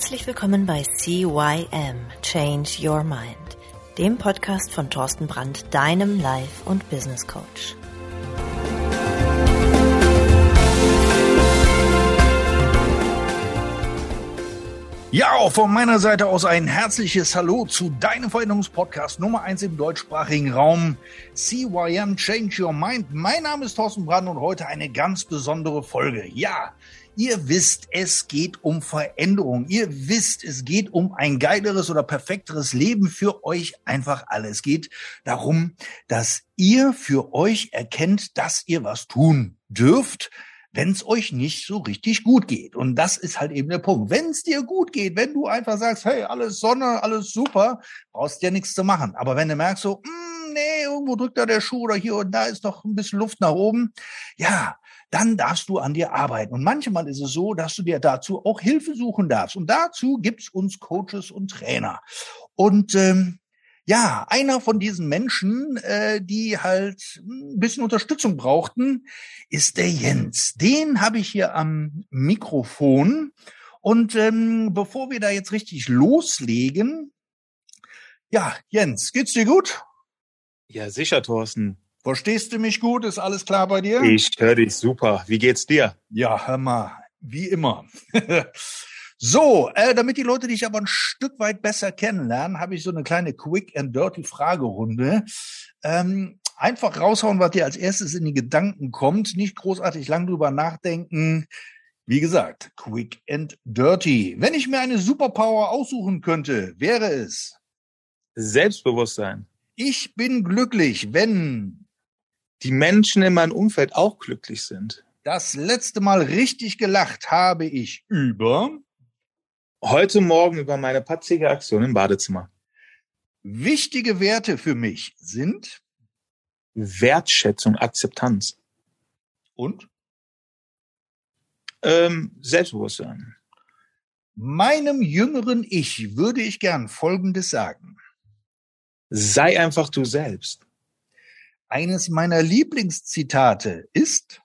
Herzlich willkommen bei CYM Change Your Mind, dem Podcast von Thorsten Brandt, deinem Life- und Business Coach. Ja, auch von meiner Seite aus ein herzliches Hallo zu deinem Veränderungspodcast Nummer 1 im deutschsprachigen Raum, CYM Change Your Mind. Mein Name ist Thorsten Brandt und heute eine ganz besondere Folge. Ja, ihr wisst, es geht um Veränderung. Ihr wisst, es geht um ein geileres oder perfekteres Leben für euch einfach alle. Es geht darum, dass ihr für euch erkennt, dass ihr was tun dürft, wenn es euch nicht so richtig gut geht. Und das ist halt eben der Punkt. Wenn es dir gut geht, wenn du einfach sagst, hey, alles Sonne, alles super, brauchst ja nichts zu machen. Aber wenn du merkst so, nee, irgendwo drückt da der Schuh oder hier und da ist noch ein bisschen Luft nach oben, ja, dann darfst du an dir arbeiten. Und manchmal ist es so, dass du dir dazu auch Hilfe suchen darfst. Und dazu gibt's uns Coaches und Trainer. Und ja, einer von diesen Menschen, die halt ein bisschen Unterstützung brauchten, ist der Jens. Den habe ich hier am Mikrofon. Und bevor wir da jetzt richtig loslegen, ja, Jens, geht's dir gut? Ja, sicher, Thorsten. Verstehst du mich gut? Ist alles klar bei dir? Ich höre dich super. Wie geht's dir? Ja, hör mal, wie immer. So, damit die Leute dich aber ein Stück weit besser kennenlernen, habe ich so eine kleine Quick-and-Dirty-Fragerunde. Einfach raushauen, was dir als erstes in die Gedanken kommt. Nicht großartig lang drüber nachdenken. Wie gesagt, Quick-and-Dirty. Wenn ich mir eine Superpower aussuchen könnte, wäre es? Selbstbewusstsein. Ich bin glücklich, wenn die Menschen in meinem Umfeld auch glücklich sind. Das letzte Mal richtig gelacht habe ich über... Heute Morgen über meine patzige Aktion im Badezimmer. Wichtige Werte für mich sind Wertschätzung, Akzeptanz. Und? Selbstbewusstsein. Meinem jüngeren Ich würde ich gern Folgendes sagen. Sei einfach du selbst. Eines meiner Lieblingszitate ist: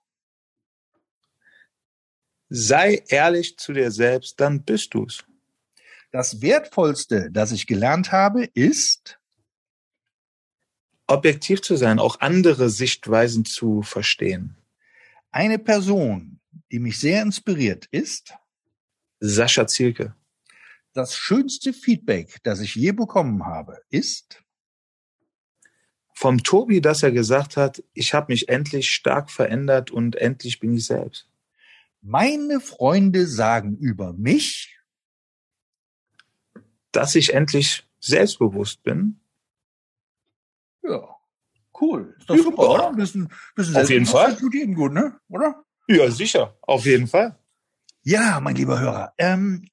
Sei ehrlich zu dir selbst, dann bist du's. Das Wertvollste, das ich gelernt habe, ist objektiv zu sein, auch andere Sichtweisen zu verstehen. Eine Person, die mich sehr inspiriert, ist Sascha Zielke. Das schönste Feedback, das ich je bekommen habe, ist vom Tobi, dass er gesagt hat, ich habe mich endlich stark verändert und endlich bin ich selbst. Meine Freunde sagen über mich, dass ich endlich selbstbewusst bin. Ja, cool. Ist doch super, oder? Ein bisschen auf jeden Fall. Das tut jedem gut, ne? Oder? Ja, sicher. Auf jeden Fall. Ja, mein lieber Hörer.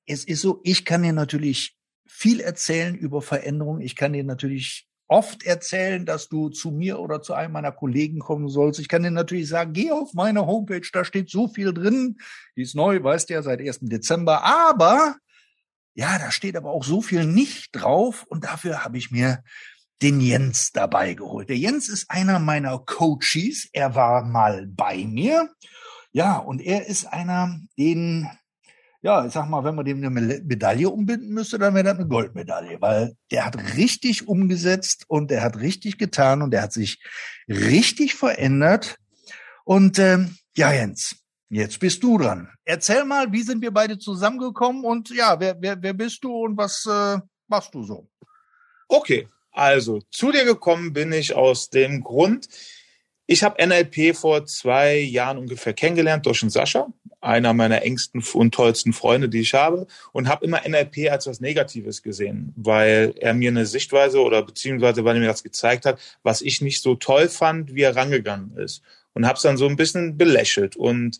Es ist so, ich kann dir natürlich viel erzählen über Veränderung. Ich kann dir natürlich oft erzählen, dass du zu mir oder zu einem meiner Kollegen kommen sollst. Ich kann dir natürlich sagen, geh auf meine Homepage, da steht so viel drin. Die ist neu, weißt du ja, seit 1. Dezember. Aber, ja, da steht aber auch so viel nicht drauf. Und dafür habe ich mir den Jens dabei geholt. Der Jens ist einer meiner Coaches. Er war mal bei mir. Ja, und er ist einer, den... Ja, ich sag mal, wenn man dem eine Medaille umbinden müsste, dann wäre das eine Goldmedaille, weil der hat richtig umgesetzt und der hat richtig getan und der hat sich richtig verändert. Und ja, Jens, jetzt bist du dran. Erzähl mal, wie sind wir beide zusammengekommen und ja, wer bist du und was machst du so? Okay, also zu dir gekommen bin ich aus dem Grund, ich habe NLP vor 2 Jahren ungefähr kennengelernt durch den Sascha, einer meiner engsten und tollsten Freunde, die ich habe, und habe immer NLP als was Negatives gesehen, weil er mir eine Sichtweise oder beziehungsweise weil er mir das gezeigt hat, was ich nicht so toll fand, wie er rangegangen ist. Und habe es dann so ein bisschen belächelt. Und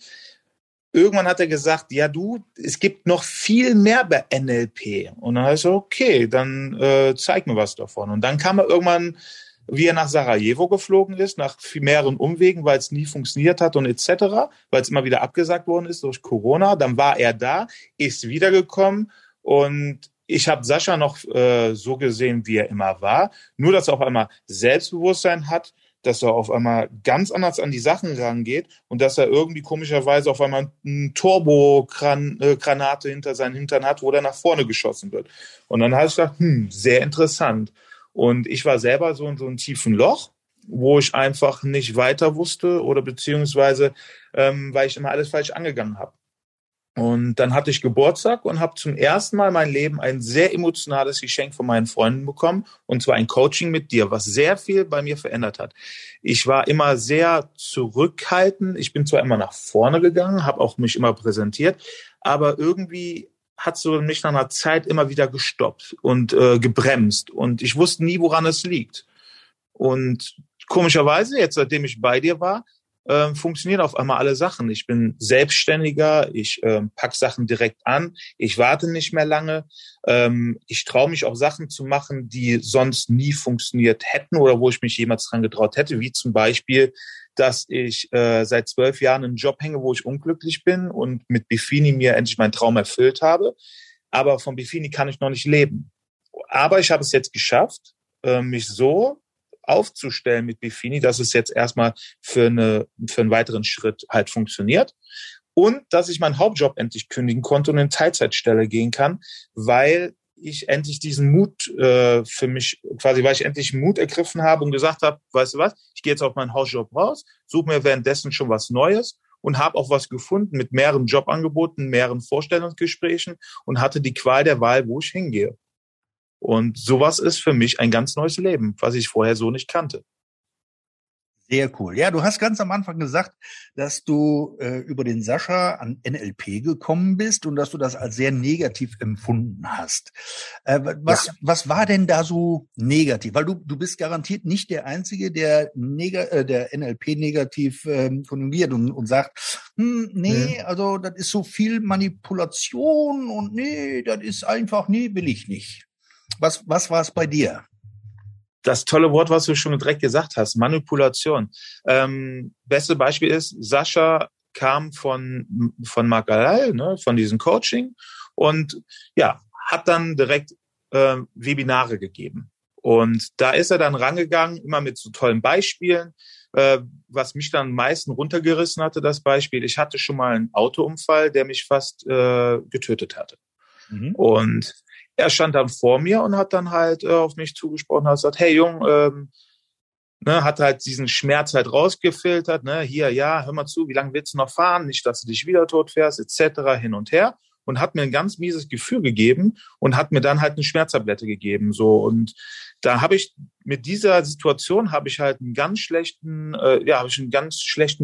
irgendwann hat er gesagt, ja du, es gibt noch viel mehr bei NLP. Und dann habe ich so, okay, dann zeig mir was davon. Und dann kam er irgendwann, wie er nach Sarajevo geflogen ist, nach mehreren Umwegen, weil es nie funktioniert hat und etc., weil es immer wieder abgesagt worden ist durch Corona. Dann war er da, ist wiedergekommen und ich habe Sascha noch so gesehen, wie er immer war. Nur, dass er auf einmal Selbstbewusstsein hat, dass er auf einmal ganz anders an die Sachen rangeht und dass er irgendwie komischerweise auf einmal eine Turbogranate hinter seinen Hintern hat, wo er nach vorne geschossen wird. Und dann habe ich gedacht, sehr interessant. Und ich war selber so in so einem tiefen Loch, wo ich einfach nicht weiter wusste oder beziehungsweise, weil ich immer alles falsch angegangen habe. Und dann hatte ich Geburtstag und habe zum ersten Mal in meinem Leben ein sehr emotionales Geschenk von meinen Freunden bekommen, und zwar ein Coaching mit dir, was sehr viel bei mir verändert hat. Ich war immer sehr zurückhaltend. Ich bin zwar immer nach vorne gegangen, habe auch mich immer präsentiert, aber irgendwie hat so mich nach einer Zeit immer wieder gestoppt und gebremst. Und ich wusste nie, woran es liegt. Und komischerweise, jetzt seitdem ich bei dir war, funktionieren auf einmal alle Sachen. Ich bin selbstständiger, ich pack Sachen direkt an, ich warte nicht mehr lange, ich traue mich auch Sachen zu machen, die sonst nie funktioniert hätten oder wo ich mich jemals dran getraut hätte, wie zum Beispiel, dass ich seit 12 Jahren einen Job hänge, wo ich unglücklich bin und mit Bifini mir endlich meinen Traum erfüllt habe. Aber von Bifini kann ich noch nicht leben. Aber ich habe es jetzt geschafft, mich so aufzustellen mit Bifini, dass es jetzt erstmal für einen weiteren Schritt halt funktioniert, und dass ich meinen Hauptjob endlich kündigen konnte und in Teilzeitstelle gehen kann, weil ich endlich diesen Mut für mich, quasi weil ich endlich Mut ergriffen habe und gesagt habe, weißt du was, ich gehe jetzt auf meinen Hauptjob raus, suche mir währenddessen schon was Neues und habe auch was gefunden mit mehreren Jobangeboten, mehreren Vorstellungsgesprächen und hatte die Qual der Wahl, wo ich hingehe. Und sowas ist für mich ein ganz neues Leben, was ich vorher so nicht kannte. Sehr cool. Ja, du hast ganz am Anfang gesagt, dass du über den Sascha an NLP gekommen bist und dass du das als sehr negativ empfunden hast. Was war denn da so negativ? Weil du bist garantiert nicht der Einzige, der NLP negativ konjugiert und sagt, also das ist so viel Manipulation und das ist einfach, will ich nicht. Was war es bei dir? Das tolle Wort, was du schon direkt gesagt hast, Manipulation. Beste Beispiel ist, Sascha kam von Marc Galay, von diesem Coaching, und ja, hat dann direkt Webinare gegeben. Und da ist er dann rangegangen, immer mit so tollen Beispielen. Was mich dann am meisten runtergerissen hatte, das Beispiel, ich hatte schon mal einen Autounfall, der mich fast getötet hatte. Mhm. Und er stand dann vor mir und hat dann halt auf mich zugesprochen, hat gesagt, hey Jung, hat halt diesen Schmerz halt rausgefiltert, hör mal zu, wie lange willst du noch fahren, nicht, dass du dich wieder tot fährst, etc., hin und her, und hat mir ein ganz mieses Gefühl gegeben und hat mir dann halt eine Schmerztablette gegeben, so, und da habe ich mit dieser Situation habe ich einen ganz schlechten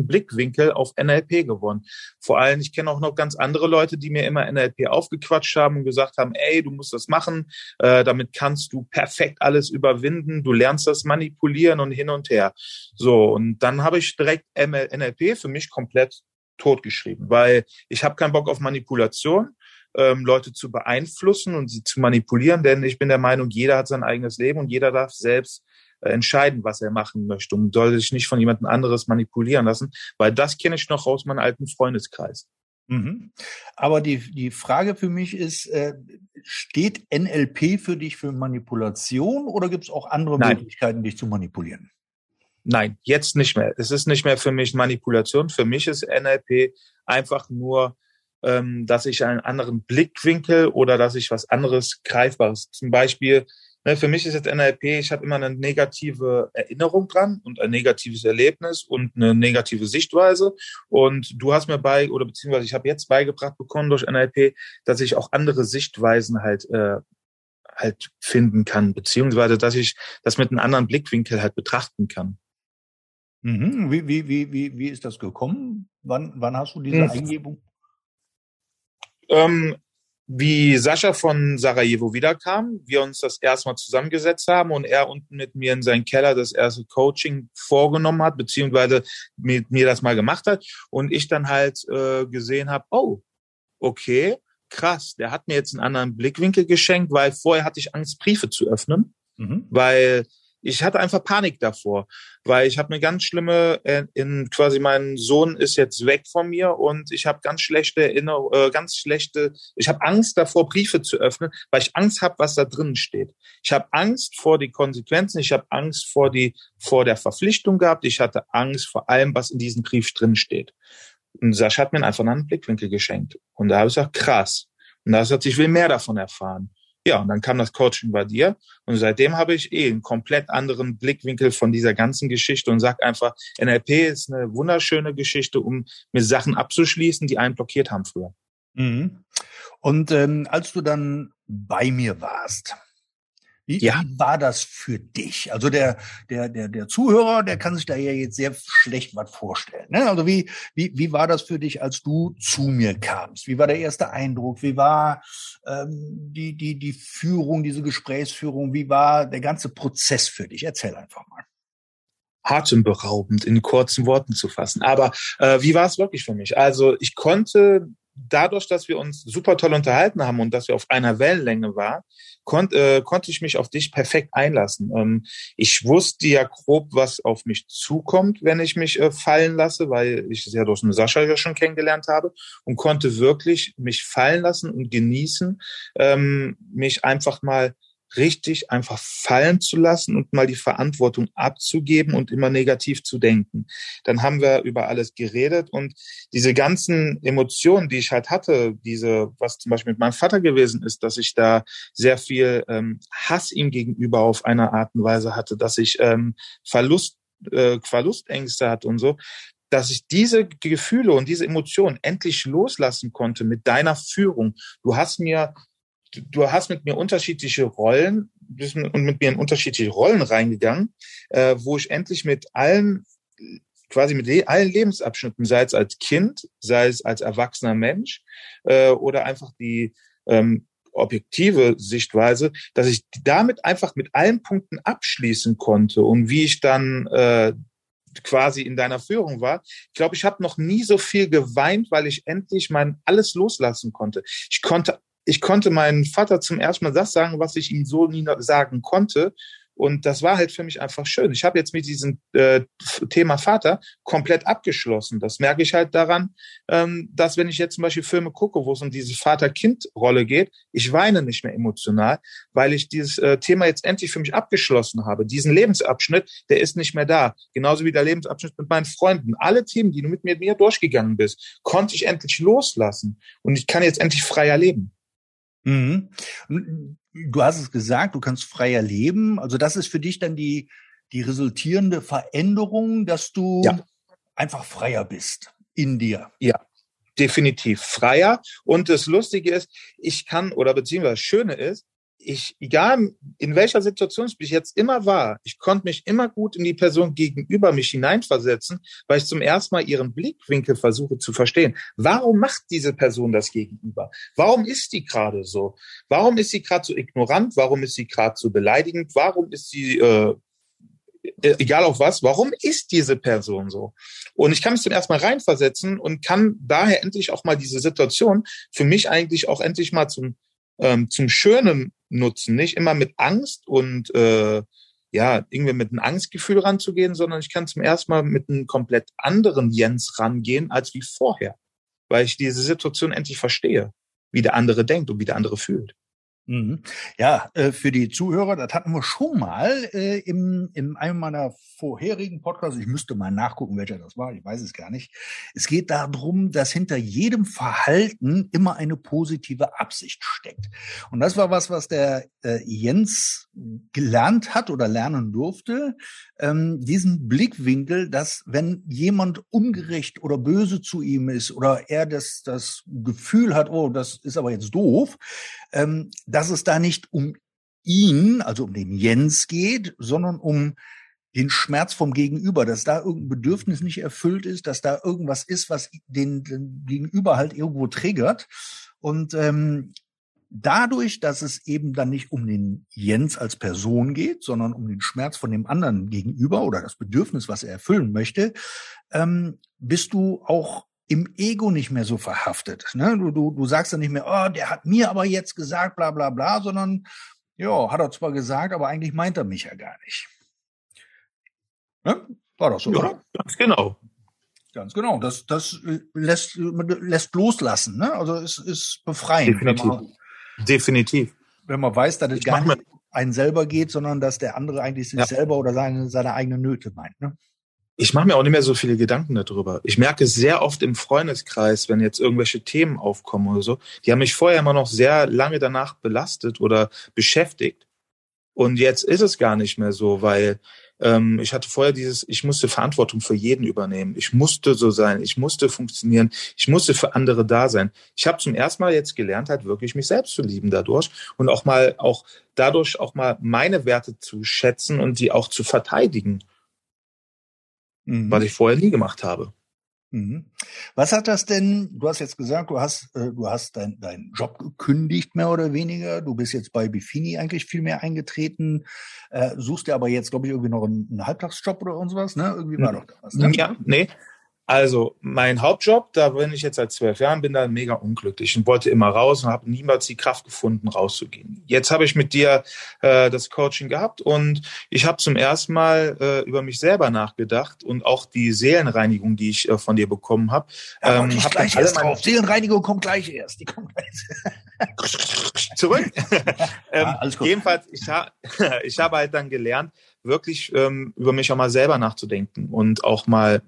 Blickwinkel auf NLP gewonnen. Vor allem, ich kenne auch noch ganz andere Leute, die mir immer NLP aufgequatscht haben und gesagt haben, ey, du musst das machen, damit kannst du perfekt alles überwinden, du lernst das manipulieren und hin und her. So, und dann habe ich direkt NLP für mich komplett totgeschrieben, weil ich habe keinen Bock auf Manipulation, Leute zu beeinflussen und sie zu manipulieren, denn ich bin der Meinung, jeder hat sein eigenes Leben und jeder darf selbst entscheiden, was er machen möchte, und soll sich nicht von jemandem anderes manipulieren lassen, weil das kenne ich noch aus meinem alten Freundeskreis. Mhm. Aber die Frage für mich ist, steht NLP für dich für Manipulation oder gibt es auch andere Möglichkeiten, dich zu manipulieren? Nein, jetzt nicht mehr. Es ist nicht mehr für mich Manipulation. Für mich ist NLP einfach nur, dass ich einen anderen Blickwinkel oder dass ich was anderes Greifbares, zum Beispiel, für mich ist jetzt NLP, ich habe immer eine negative Erinnerung dran und ein negatives Erlebnis und eine negative Sichtweise, und du hast mir ich habe jetzt beigebracht bekommen durch NLP, dass ich auch andere Sichtweisen halt finden kann, beziehungsweise, dass ich das mit einem anderen Blickwinkel halt betrachten kann. Mhm. Wie ist das gekommen? Wann hast du diese Eingebung? Wie Sascha von Sarajevo wiederkam, wir uns das erstmal zusammengesetzt haben und er unten mit mir in seinen Keller das erste Coaching vorgenommen hat, beziehungsweise mit mir das mal gemacht hat, und ich dann halt gesehen habe, oh, okay, krass, der hat mir jetzt einen anderen Blickwinkel geschenkt, weil vorher hatte ich Angst, Briefe zu öffnen, weil ich hatte einfach Panik davor, weil ich habe eine ganz schlimme, quasi mein Sohn ist jetzt weg von mir und ich habe ganz schlechte Erinnerung, ich habe Angst davor, Briefe zu öffnen, weil ich Angst habe, was da drin steht. Ich habe Angst vor die Konsequenzen, ich habe Angst vor der Verpflichtung gehabt, ich hatte Angst vor allem, was in diesem Brief drin steht. Und Sascha hat mir einfach einen Blickwinkel geschenkt. Und da habe ich gesagt, krass. Und da hat er gesagt, ich will mehr davon erfahren. Ja, und dann kam das Coaching bei dir und seitdem habe ich einen komplett anderen Blickwinkel von dieser ganzen Geschichte und sage einfach, NLP ist eine wunderschöne Geschichte, um mir Sachen abzuschließen, die einen blockiert haben früher. Mhm. Und als du dann bei mir warst, wie war das für dich? Also der Zuhörer, der kann sich da ja jetzt sehr schlecht was vorstellen, ne? Also wie war das für dich, als du zu mir kamst? Wie war der erste Eindruck? Wie war die Führung, diese Gesprächsführung? Wie war der ganze Prozess für dich? Erzähl einfach mal. Atemberaubend in kurzen Worten zu fassen. Aber wie war es wirklich für mich? Also ich konnte dadurch, dass wir uns super toll unterhalten haben und dass wir auf einer Wellenlänge waren, konnte ich mich auf dich perfekt einlassen. Ich wusste ja grob, was auf mich zukommt, wenn ich mich fallen lasse, weil ich es ja durch den Sascha ja schon kennengelernt habe und konnte wirklich mich fallen lassen und genießen, mich einfach mal richtig einfach fallen zu lassen und mal die Verantwortung abzugeben und immer negativ zu denken. Dann haben wir über alles geredet und diese ganzen Emotionen, die ich halt hatte, was zum Beispiel mit meinem Vater gewesen ist, dass ich da sehr viel Hass ihm gegenüber auf eine Art und Weise hatte, dass ich Verlustängste hatte und so, dass ich diese Gefühle und diese Emotionen endlich loslassen konnte mit deiner Führung. Du hast mit mir unterschiedliche Rollen und mit mir in unterschiedliche Rollen reingegangen, wo ich endlich mit allen Lebensabschnitten, sei es als Kind, sei es als erwachsener Mensch oder einfach die objektive Sichtweise, dass ich damit einfach mit allen Punkten abschließen konnte und wie ich dann quasi in deiner Führung war. Ich glaube, ich habe noch nie so viel geweint, weil ich endlich alles loslassen konnte. Ich konnte meinem Vater zum ersten Mal das sagen, was ich ihm so nie sagen konnte. Und das war halt für mich einfach schön. Ich habe jetzt mit diesem Thema Vater komplett abgeschlossen. Das merke ich halt daran, dass wenn ich jetzt zum Beispiel Filme gucke, wo es um diese Vater-Kind-Rolle geht, ich weine nicht mehr emotional, weil ich dieses Thema jetzt endlich für mich abgeschlossen habe. Diesen Lebensabschnitt, der ist nicht mehr da. Genauso wie der Lebensabschnitt mit meinen Freunden. Alle Themen, die du mit mir durchgegangen bist, konnte ich endlich loslassen. Und ich kann jetzt endlich freier leben. Mhm. Du hast es gesagt, du kannst freier leben. Also das ist für dich dann die resultierende Veränderung, dass du einfach freier bist in dir. Ja, definitiv freier. Und das Lustige ist, beziehungsweise das Schöne ist, egal in welcher Situation ich jetzt immer war, ich konnte mich immer gut in die Person gegenüber mich hineinversetzen, weil ich zum ersten Mal ihren Blickwinkel versuche zu verstehen. Warum macht diese Person das gegenüber? Warum ist die gerade so? Warum ist sie gerade so ignorant? Warum ist sie gerade so beleidigend? Warum ist sie, egal auf was, warum ist diese Person so? Und ich kann mich zum ersten Mal reinversetzen und kann daher endlich auch mal diese Situation für mich eigentlich auch endlich mal zum Schönen nutzen, nicht immer mit Angst und irgendwie mit einem Angstgefühl ranzugehen, sondern ich kann zum ersten Mal mit einem komplett anderen Jens rangehen als wie vorher, weil ich diese Situation endlich verstehe, wie der andere denkt und wie der andere fühlt. Mhm. Ja, für die Zuhörer, das hatten wir schon mal in einem meiner vorherigen Podcasts. Ich müsste mal nachgucken, welcher das war. Ich weiß es gar nicht. Es geht darum, dass hinter jedem Verhalten immer eine positive Absicht steckt. Und das war was der Jens gelernt hat oder lernen durfte. Diesen Blickwinkel, dass wenn jemand ungerecht oder böse zu ihm ist oder er das Gefühl hat, oh, das ist aber jetzt doof, dass es da nicht um ihn, also um den Jens geht, sondern um den Schmerz vom Gegenüber, dass da irgendein Bedürfnis nicht erfüllt ist, dass da irgendwas ist, was den Gegenüber halt irgendwo triggert. Und dadurch, dass es eben dann nicht um den Jens als Person geht, sondern um den Schmerz von dem anderen Gegenüber oder das Bedürfnis, was er erfüllen möchte, bist du auch im Ego nicht mehr so verhaftet. Ne? Du sagst dann nicht mehr, oh, der hat mir aber jetzt gesagt, bla bla bla, sondern ja, hat er zwar gesagt, aber eigentlich meint er mich ja gar nicht. Ne? War doch so, ja, oder? Ganz genau. Ganz genau. Das lässt loslassen. Ne? Also es ist befreiend. Definitiv. Wenn man weiß, dass es gar nicht einen selber geht, sondern dass der andere eigentlich sich selber oder seine eigenen Nöte meint. Ne? Ich mache mir auch nicht mehr so viele Gedanken darüber. Ich merke sehr oft im Freundeskreis, wenn jetzt irgendwelche Themen aufkommen oder so, die haben mich vorher immer noch sehr lange danach belastet oder beschäftigt. Und jetzt ist es gar nicht mehr so, weil ich hatte vorher ich musste Verantwortung für jeden übernehmen. Ich musste so sein, ich musste funktionieren, ich musste für andere da sein. Ich habe zum ersten Mal jetzt gelernt, halt wirklich mich selbst zu lieben dadurch und auch dadurch meine Werte zu schätzen und die auch zu verteidigen, was ich vorher nie gemacht habe. Was hat das denn, du hast jetzt gesagt, du hast deinen Job gekündigt, mehr oder weniger, du bist jetzt bei Bifini eigentlich viel mehr eingetreten, suchst dir aber jetzt, glaube ich, irgendwie noch einen Halbtagsjob oder sowas, ne? Irgendwie war doch da was, ne? Ja, nee. Also mein Hauptjob, da bin ich jetzt seit 12 Jahren, bin da mega unglücklich und wollte immer raus und habe niemals die Kraft gefunden, rauszugehen. Jetzt habe ich mit dir das Coaching gehabt und ich habe zum ersten Mal über mich selber nachgedacht und auch die Seelenreinigung, die ich von dir bekommen habe. Ja, hab gleich erst drauf. Seelenreinigung kommt gleich erst. Die kommt gleich. Zurück. Ja, alles gut. Jedenfalls, ich habe halt dann gelernt, wirklich über mich auch mal selber nachzudenken und auch mal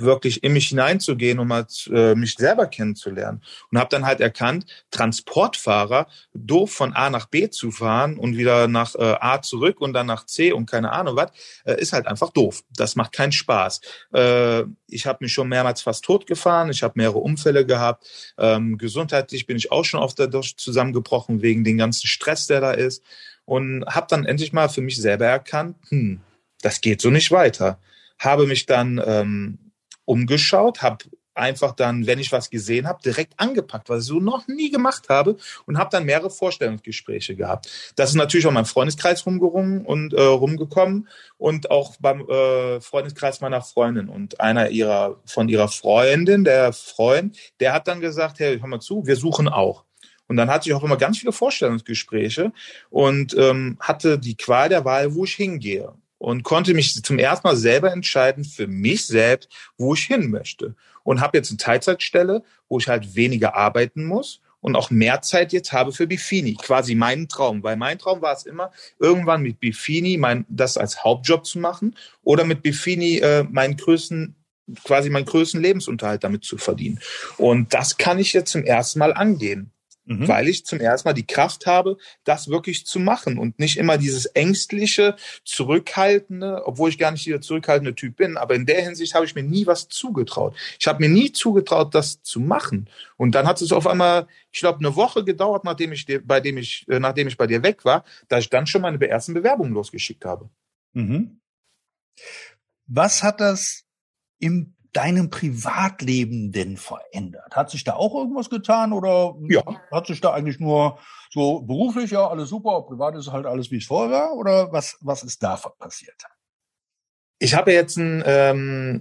wirklich in mich hineinzugehen und mal mich selber kennenzulernen. Und habe dann halt erkannt, Transportfahrer, doof von A nach B zu fahren und wieder nach A zurück und dann nach C und keine Ahnung was, ist halt einfach doof. Das macht keinen Spaß. Ich habe mich schon mehrmals fast tot gefahren, ich habe mehrere Unfälle gehabt. Gesundheitlich bin ich auch schon oft dadurch zusammengebrochen wegen dem ganzen Stress, der da ist. Und habe dann endlich mal für mich selber erkannt, das geht so nicht weiter. Habe mich dann umgeschaut, habe einfach dann, wenn ich was gesehen habe, direkt angepackt, was ich so noch nie gemacht habe und habe dann mehrere Vorstellungsgespräche gehabt. Das ist natürlich auch mein Freundeskreis rumgerungen und rumgekommen und auch beim Freundeskreis meiner Freundin und einer ihrer Freundin, der Freund, der hat dann gesagt, hey, hör mal zu, wir suchen auch. Und dann hatte ich auch immer ganz viele Vorstellungsgespräche und hatte die Qual der Wahl, wo ich hingehe. Und konnte mich zum ersten Mal selber entscheiden für mich selbst, wo ich hin möchte. Und habe jetzt eine Teilzeitstelle, wo ich halt weniger arbeiten muss und auch mehr Zeit jetzt habe für Bifini. Quasi meinen Traum. Weil mein Traum war es immer, irgendwann mit Bifini das als Hauptjob zu machen oder mit Bifini meinen größten Lebensunterhalt damit zu verdienen. Und das kann ich jetzt zum ersten Mal angehen. Weil ich zum ersten Mal die Kraft habe, das wirklich zu machen und nicht immer dieses ängstliche, zurückhaltende, obwohl ich gar nicht dieser zurückhaltende Typ bin, aber in der Hinsicht habe ich mir nie was zugetraut. Ich habe mir nie zugetraut, das zu machen. Und dann hat es auf einmal, ich glaube, eine Woche gedauert, nachdem ich bei dir weg war, dass ich dann schon meine ersten Bewerbungen losgeschickt habe. Mhm. Was hat das im deinem Privatleben denn verändert? Hat sich da auch irgendwas getan oder hat sich da eigentlich nur so beruflich, ja, alles super, privat ist halt alles, wie es vorher war, oder was ist da passiert? Ich habe jetzt einen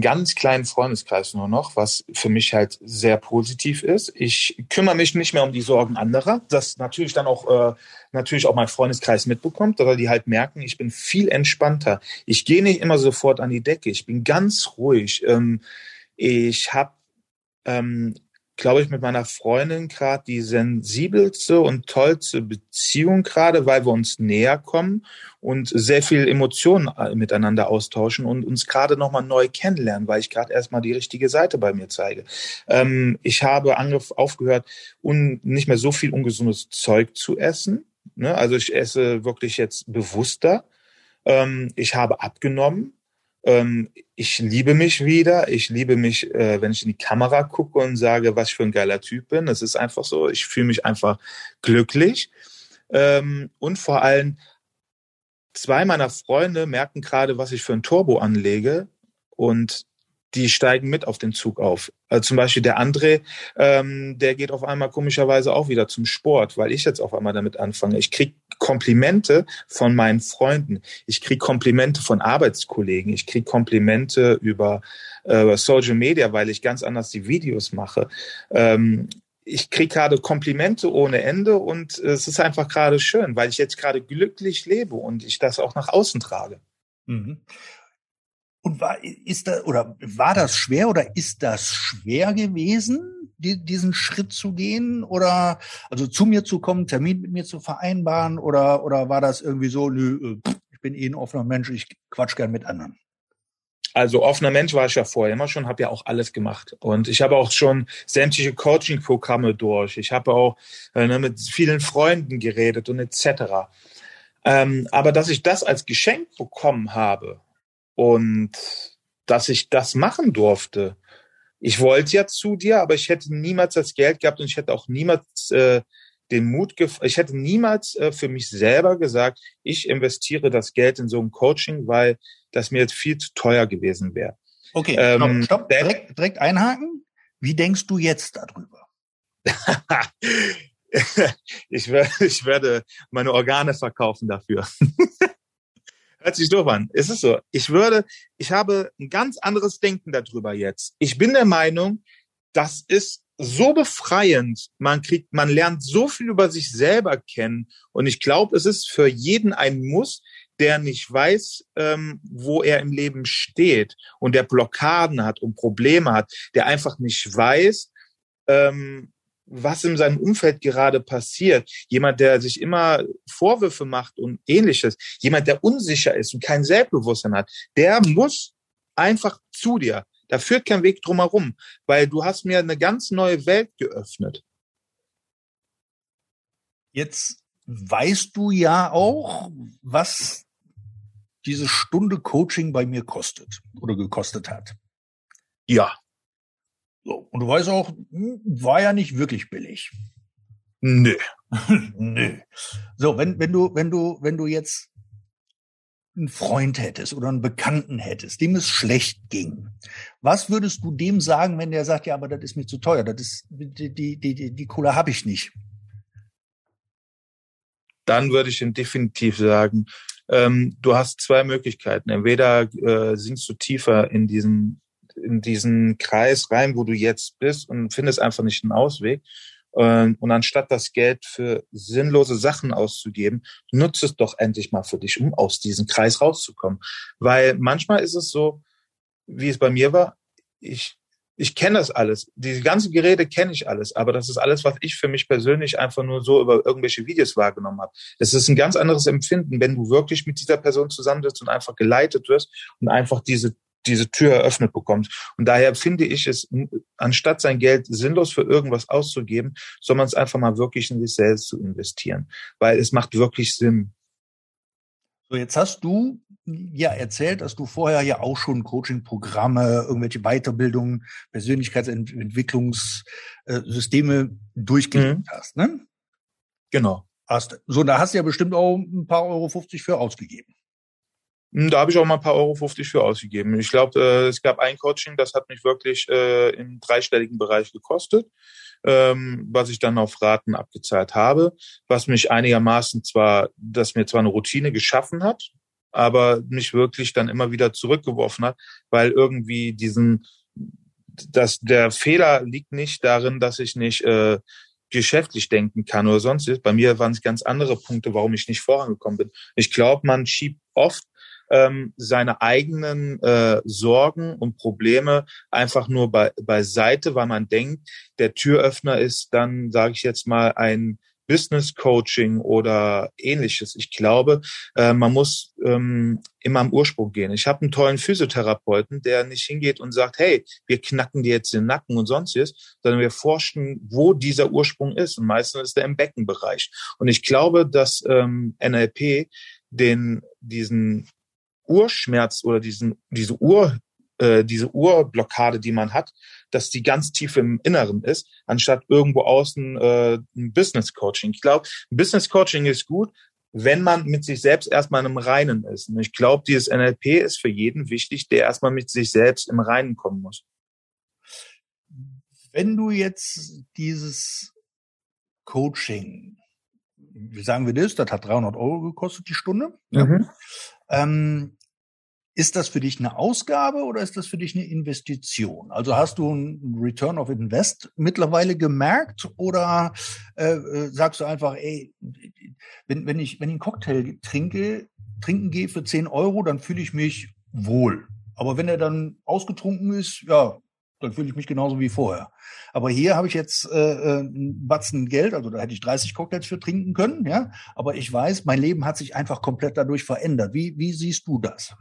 ganz kleinen Freundeskreis nur noch, was für mich halt sehr positiv ist. Ich kümmere mich nicht mehr um die Sorgen anderer, das natürlich dann auch mein Freundeskreis mitbekommt, oder die halt merken, ich bin viel entspannter. Ich gehe nicht immer sofort an die Decke, ich bin ganz ruhig. Ich habe, glaube ich, mit meiner Freundin gerade die sensibelste und tollste Beziehung gerade, weil wir uns näher kommen und sehr viel Emotionen miteinander austauschen und uns gerade nochmal neu kennenlernen, weil ich gerade erstmal die richtige Seite bei mir zeige. Ich habe aufgehört, nicht mehr so viel ungesundes Zeug zu essen. Ne? Also ich esse wirklich jetzt bewusster. Ich habe abgenommen. Ich liebe mich wieder. Ich liebe mich, wenn ich in die Kamera gucke und sage, was ich für ein geiler Typ bin. Das ist einfach so. Ich fühle mich einfach glücklich. Und vor allem 2 meiner Freunde merken gerade, was ich für ein Turbo anlege. Und die steigen mit auf den Zug auf. Also zum Beispiel der André, der geht auf einmal komischerweise auch wieder zum Sport, weil ich jetzt auf einmal damit anfange. Ich kriege Komplimente von meinen Freunden. Ich kriege Komplimente von Arbeitskollegen. Ich kriege Komplimente über Social Media, weil ich ganz anders die Videos mache. Ich kriege gerade Komplimente ohne Ende und es ist einfach gerade schön, weil ich jetzt gerade glücklich lebe und ich das auch nach außen trage. Mhm. Und war das schwer oder ist das schwer gewesen, diesen Schritt zu gehen oder also zu mir zu kommen, Termin mit mir zu vereinbaren oder war das irgendwie so, nö, ich bin eh ein offener Mensch, ich quatsch gern mit anderen? Also offener Mensch war ich ja vorher immer schon, habe ja auch alles gemacht und ich habe auch schon sämtliche Coaching-Programme durch. Ich habe auch mit vielen Freunden geredet und etc. Aber dass ich das als Geschenk bekommen habe und dass ich das machen durfte, ich wollte ja zu dir, aber ich hätte niemals das Geld gehabt und ich hätte auch niemals den Mut, ich hätte niemals für mich selber gesagt, ich investiere das Geld in so ein Coaching, weil das mir jetzt viel zu teuer gewesen wäre. Okay, stopp. Direkt einhaken. Wie denkst du jetzt darüber? Ich werde meine Organe verkaufen dafür. Hört sich doof an. Es ist so. Ich habe ein ganz anderes Denken darüber jetzt. Ich bin der Meinung, das ist so befreiend. Man lernt so viel über sich selber kennen. Und ich glaube, es ist für jeden ein Muss, der nicht weiß, wo er im Leben steht und der Blockaden hat und Probleme hat, der einfach nicht weiß, was in seinem Umfeld gerade passiert. Jemand, der sich immer Vorwürfe macht und Ähnliches. Jemand, der unsicher ist und kein Selbstbewusstsein hat, der muss einfach zu dir. Da führt kein Weg drumherum, weil du hast mir eine ganz neue Welt geöffnet. Jetzt weißt du ja auch, was diese Stunde Coaching bei mir kostet oder gekostet hat. Ja. So, und du weißt auch, war ja nicht wirklich billig. Nö. Nö. So, wenn du jetzt einen Freund hättest oder einen Bekannten hättest, dem es schlecht ging, was würdest du dem sagen, wenn der sagt, ja, aber das ist mir zu teuer, das ist, die Kohle habe ich nicht? Dann würde ich ihm definitiv sagen, du hast zwei Möglichkeiten. Entweder sinkst du tiefer in diesen Kreis rein, wo du jetzt bist und findest einfach nicht einen Ausweg. Und anstatt das Geld für sinnlose Sachen auszugeben, nutze es doch endlich mal für dich, um aus diesem Kreis rauszukommen. Weil manchmal ist es so, wie es bei mir war, ich kenne das alles. Diese ganzen Geräte kenne ich alles. Aber das ist alles, was ich für mich persönlich einfach nur so über irgendwelche Videos wahrgenommen habe. Es ist ein ganz anderes Empfinden, wenn du wirklich mit dieser Person zusammensitzt und einfach geleitet wirst und einfach diese Tür eröffnet bekommst. Und daher finde ich es, anstatt sein Geld sinnlos für irgendwas auszugeben, soll man es einfach mal wirklich in sich selbst zu investieren. Weil es macht wirklich Sinn. So, jetzt hast du ja erzählt, dass du vorher ja auch schon Coaching-Programme, irgendwelche Weiterbildungen, Persönlichkeitsentwicklungssysteme durchgeführt hast, ne? Genau. So, da hast du ja bestimmt auch ein paar €50 für ausgegeben. Da habe ich auch mal ein paar €50 für ausgegeben. Ich glaube, es gab ein Coaching, das hat mich wirklich im dreistelligen Bereich gekostet, was ich dann auf Raten abgezahlt habe, was mich einigermaßen dass mir zwar eine Routine geschaffen hat, aber mich wirklich dann immer wieder zurückgeworfen hat, weil irgendwie der Fehler liegt nicht darin, dass ich nicht geschäftlich denken kann oder sonstiges. Bei mir waren es ganz andere Punkte, warum ich nicht vorangekommen bin. Ich glaube, man schiebt oft seine eigenen Sorgen und Probleme einfach nur beiseite, weil man denkt, der Türöffner ist dann, sage ich jetzt mal, ein Business-Coaching oder Ähnliches. Ich glaube, man muss immer am Ursprung gehen. Ich habe einen tollen Physiotherapeuten, der nicht hingeht und sagt, hey, wir knacken dir jetzt den Nacken und sonstiges, sondern wir forschen, wo dieser Ursprung ist. Und meistens ist der im Beckenbereich. Und ich glaube, dass NLP diesen Urschmerz oder diese Urblockade, die man hat, dass die ganz tief im Inneren ist, anstatt irgendwo außen ein Business-Coaching. Ich glaube, Business-Coaching ist gut, wenn man mit sich selbst erstmal im Reinen ist. Und ich glaube, dieses NLP ist für jeden wichtig, der erstmal mit sich selbst im Reinen kommen muss. Wenn du jetzt dieses Coaching, wie sagen wir das, das hat €300 gekostet die Stunde, mhm. Ist das für dich eine Ausgabe oder ist das für dich eine Investition? Also hast du einen Return of Invest mittlerweile gemerkt oder sagst du einfach, ey, wenn ich einen Cocktail trinke, trinken gehe für 10 Euro, dann fühle ich mich wohl. Aber wenn er dann ausgetrunken ist, ja, dann fühle ich mich genauso wie vorher. Aber hier habe ich jetzt einen Batzen Geld, also da hätte ich 30 Cocktails für trinken können, ja. Aber ich weiß, mein Leben hat sich einfach komplett dadurch verändert. Wie siehst du das?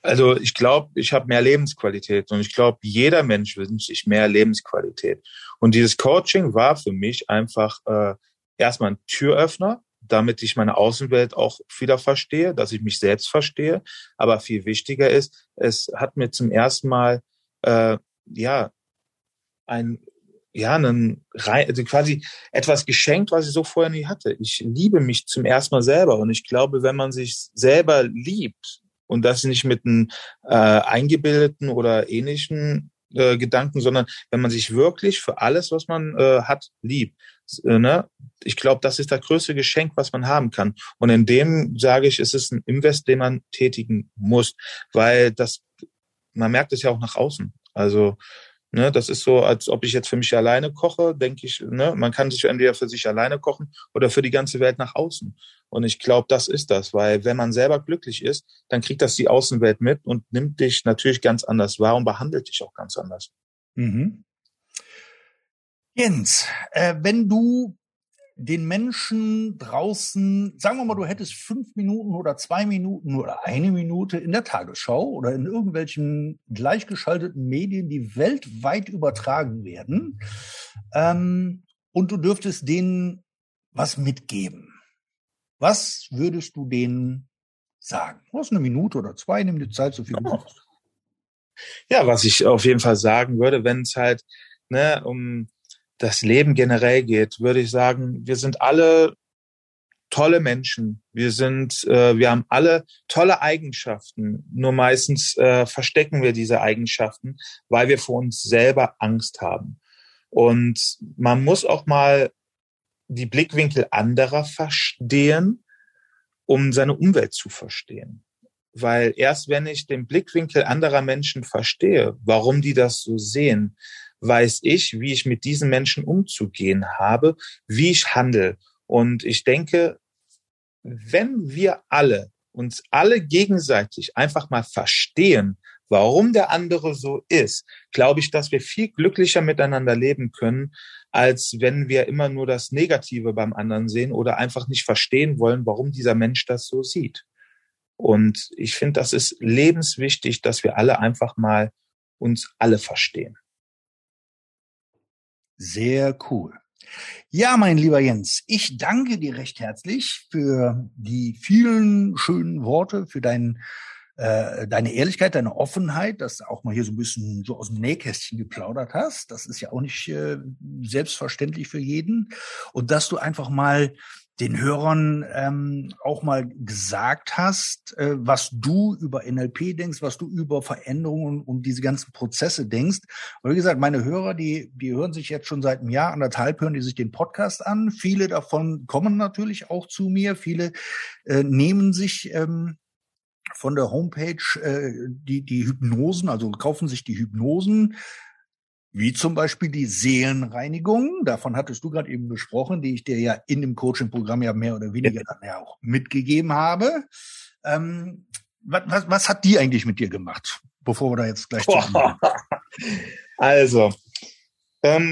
Also ich glaube, ich habe mehr Lebensqualität und ich glaube, jeder Mensch wünscht sich mehr Lebensqualität. Und dieses Coaching war für mich einfach erstmal ein Türöffner, damit ich meine Außenwelt auch wieder verstehe, dass ich mich selbst verstehe. Aber viel wichtiger ist, es hat mir zum ersten Mal quasi etwas geschenkt, was ich so vorher nie hatte. Ich liebe mich zum ersten Mal selber und ich glaube, wenn man sich selber liebt und das nicht mit einem eingebildeten oder ähnlichen Gedanken, sondern wenn man sich wirklich für alles, was man hat, liebt. Ne? Ich glaube, das ist das größte Geschenk, was man haben kann. Und in dem, sage ich, ist es ein Invest, den man tätigen muss, weil das, man merkt es ja auch nach außen. Also, ne, das ist so, als ob ich jetzt für mich alleine koche, denke ich, ne, man kann sich entweder für sich alleine kochen oder für die ganze Welt nach außen. Und ich glaube, das ist das, weil wenn man selber glücklich ist, dann kriegt das die Außenwelt mit und nimmt dich natürlich ganz anders wahr und behandelt dich auch ganz anders. Mhm. Jens, wenn du den Menschen draußen, sagen wir mal, du hättest 5 Minuten oder 2 Minuten oder 1 Minute in der Tagesschau oder in irgendwelchen gleichgeschalteten Medien, die weltweit übertragen werden, und du dürftest denen was mitgeben. Was würdest du denen sagen? Du hast 1 Minute oder 2, nimm dir Zeit, so viel du brauchst. Ja, was ich auf jeden Fall sagen würde, wenn es halt um das Leben generell geht, würde ich sagen, wir sind alle tolle Menschen. Wir haben alle tolle Eigenschaften. Nur meistens verstecken wir diese Eigenschaften, weil wir vor uns selber Angst haben. Und man muss auch mal die Blickwinkel anderer verstehen, um seine Umwelt zu verstehen. Weil erst wenn ich den Blickwinkel anderer Menschen verstehe, warum die das so sehen, weiß ich, wie ich mit diesen Menschen umzugehen habe, wie ich handle. Und ich denke, wenn wir alle uns alle gegenseitig einfach mal verstehen, warum der andere so ist, glaube ich, dass wir viel glücklicher miteinander leben können, als wenn wir immer nur das Negative beim anderen sehen oder einfach nicht verstehen wollen, warum dieser Mensch das so sieht. Und ich finde, das ist lebenswichtig, dass wir alle einfach mal uns alle verstehen. Sehr cool. Ja, mein lieber Jens, ich danke dir recht herzlich für die vielen schönen Worte, für deine Ehrlichkeit, deine Offenheit, dass du auch mal hier so ein bisschen so aus dem Nähkästchen geplaudert hast. Das ist ja auch nicht selbstverständlich für jeden. Und dass du einfach mal den Hörern auch mal gesagt hast, was du über NLP denkst, was du über Veränderungen und diese ganzen Prozesse denkst. Und wie gesagt, meine Hörer, die hören sich jetzt schon seit einem Jahr, 1,5 hören die sich den Podcast an. Viele davon kommen natürlich auch zu mir. Viele nehmen sich von der Homepage die Hypnosen, also kaufen sich die Hypnosen, wie zum Beispiel die Seelenreinigung, davon hattest du gerade eben gesprochen, die ich dir ja in dem Coaching-Programm ja mehr oder weniger dann ja auch mitgegeben habe. Was hat die eigentlich mit dir gemacht, bevor wir da jetzt gleich zusammen gehen? Also,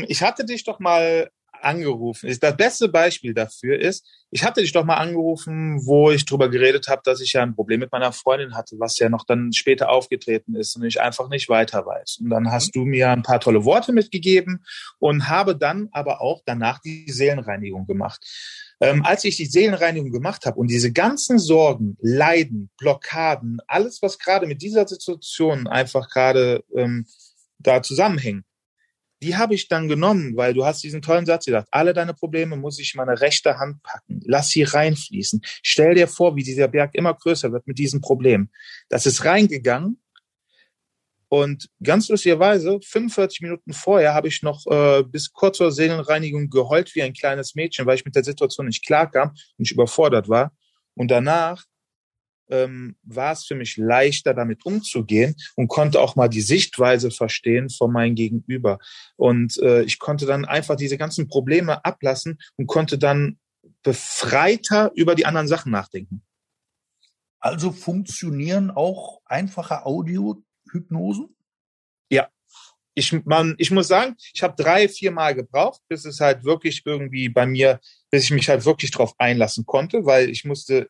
ich hatte dich doch mal angerufen. Das beste Beispiel dafür ist, ich hatte dich doch mal angerufen, wo ich drüber geredet habe, dass ich ja ein Problem mit meiner Freundin hatte, was ja noch dann später aufgetreten ist und ich einfach nicht weiter weiß. Und dann hast du mir ein paar tolle Worte mitgegeben und habe dann aber auch danach die Seelenreinigung gemacht. Als ich die Seelenreinigung gemacht habe und diese ganzen Sorgen, Leiden, Blockaden, alles, was gerade mit dieser Situation einfach gerade da zusammenhängt, die habe ich dann genommen, weil du hast diesen tollen Satz gesagt, alle deine Probleme muss ich in meine rechte Hand packen, lass sie reinfließen. Stell dir vor, wie dieser Berg immer größer wird mit diesem Problem. Das ist reingegangen und ganz lustigerweise, 45 Minuten vorher habe ich noch bis kurz zur Seelenreinigung geheult wie ein kleines Mädchen, weil ich mit der Situation nicht klarkam und ich überfordert war. Und danach war es für mich leichter, damit umzugehen und konnte auch mal die Sichtweise verstehen von meinem Gegenüber. Und ich konnte dann einfach diese ganzen Probleme ablassen und konnte dann befreiter über die anderen Sachen nachdenken. Also funktionieren auch einfache Audio-Hypnosen? Ja. Ich muss sagen, ich habe 3-4 Mal gebraucht, bis es halt wirklich irgendwie bei mir, bis ich mich halt wirklich drauf einlassen konnte, weil ich musste,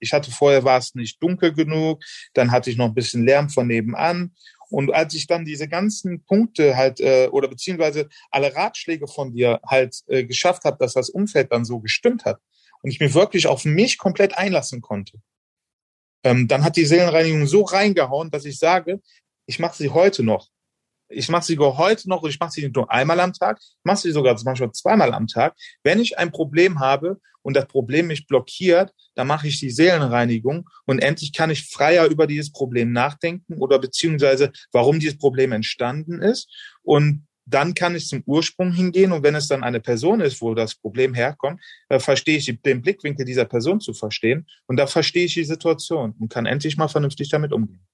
ich hatte vorher, war es nicht dunkel genug, dann hatte ich noch ein bisschen Lärm von nebenan. Und als ich dann diese ganzen Punkte halt oder beziehungsweise alle Ratschläge von dir halt geschafft habe, dass das Umfeld dann so gestimmt hat und ich mir wirklich auf mich komplett einlassen konnte, dann hat die Seelenreinigung so reingehauen, dass ich sage, ich mache sie heute noch. Ich mache sie heute noch, ich mache sie nicht nur einmal am Tag, ich mache sie sogar manchmal 2-mal am Tag. Wenn ich ein Problem habe und das Problem mich blockiert, dann mache ich die Seelenreinigung und endlich kann ich freier über dieses Problem nachdenken oder beziehungsweise warum dieses Problem entstanden ist. Und dann kann ich zum Ursprung hingehen und wenn es dann eine Person ist, wo das Problem herkommt, verstehe ich den Blickwinkel dieser Person zu verstehen und da verstehe ich die Situation und kann endlich mal vernünftig damit umgehen.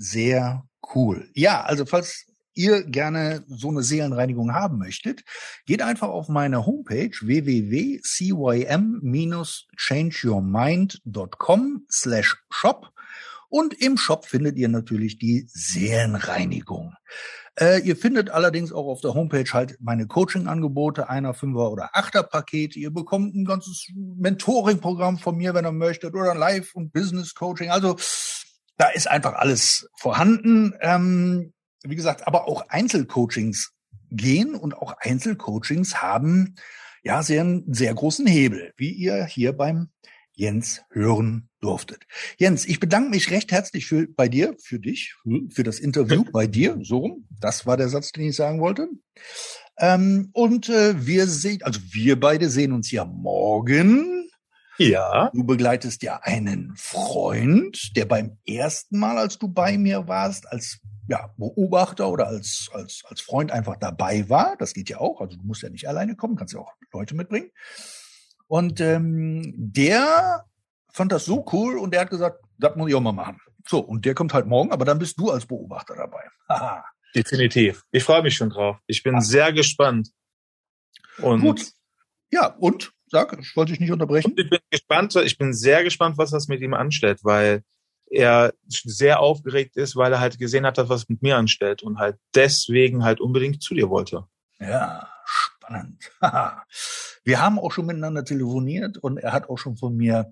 Sehr cool. Ja, also falls ihr gerne so eine Seelenreinigung haben möchtet, geht einfach auf meine Homepage www.cym-changeyourmind.com/shop und im Shop findet ihr natürlich die Seelenreinigung. Ihr findet allerdings auch auf der Homepage halt meine Coaching-Angebote, 1er-, 5er- oder 8er-Pakete. Ihr bekommt ein ganzes Mentoring-Programm von mir, wenn ihr möchtet, oder Live- und Business-Coaching. Also da ist einfach alles vorhanden. Wie gesagt, aber auch Einzelcoachings gehen und auch Einzelcoachings haben ja einen sehr großen Hebel, wie ihr hier beim Jens hören durftet. Jens, ich bedanke mich recht herzlich für das Interview bei dir. So rum, das war der Satz, den ich sagen wollte. Wir beide sehen uns ja morgen. Ja. Du begleitest ja einen Freund, der beim ersten Mal, als du bei mir warst, als Beobachter oder als Freund einfach dabei war. Das geht ja auch. Also du musst ja nicht alleine kommen, kannst ja auch Leute mitbringen. Und der fand das so cool und der hat gesagt, das muss ich auch mal machen. So, und der kommt halt morgen, aber dann bist du als Beobachter dabei. Aha. Definitiv. Ich freue mich schon drauf. Ich bin sehr gespannt. Und gut. Ja, und? Sag, ich wollte dich nicht unterbrechen. Und ich bin sehr gespannt, was das mit ihm anstellt, weil er sehr aufgeregt ist, weil er halt gesehen hat, dass was mit mir anstellt und halt deswegen halt unbedingt zu dir wollte. Ja, spannend. Wir haben auch schon miteinander telefoniert und er hat auch schon von mir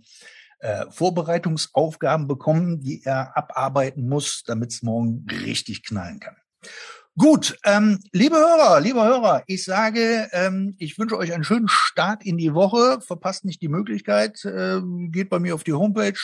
Vorbereitungsaufgaben bekommen, die er abarbeiten muss, damit es morgen richtig knallen kann. Gut, liebe Hörer, ich sage, ich wünsche euch einen schönen Start in die Woche. Verpasst nicht die Möglichkeit, geht bei mir auf die Homepage,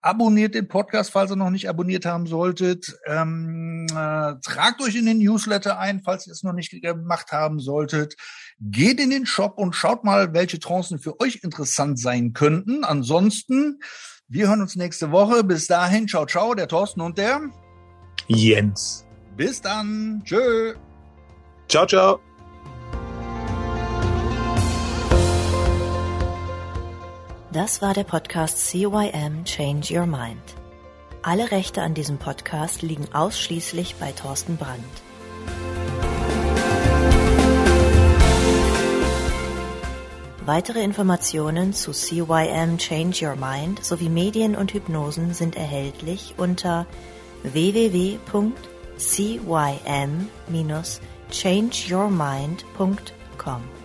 abonniert den Podcast, falls ihr noch nicht abonniert haben solltet, tragt euch in den Newsletter ein, falls ihr es noch nicht gemacht haben solltet, geht in den Shop und schaut mal, welche Trancen für euch interessant sein könnten. Ansonsten, wir hören uns nächste Woche. Bis dahin, ciao, ciao, der Thorsten und der Jens. Bis dann. Tschö. Ciao, ciao. Das war der Podcast CYM Change Your Mind. Alle Rechte an diesem Podcast liegen ausschließlich bei Thorsten Brandt. Weitere Informationen zu CYM Change Your Mind sowie Medien und Hypnosen sind erhältlich unter www.cym-changeyourmind.com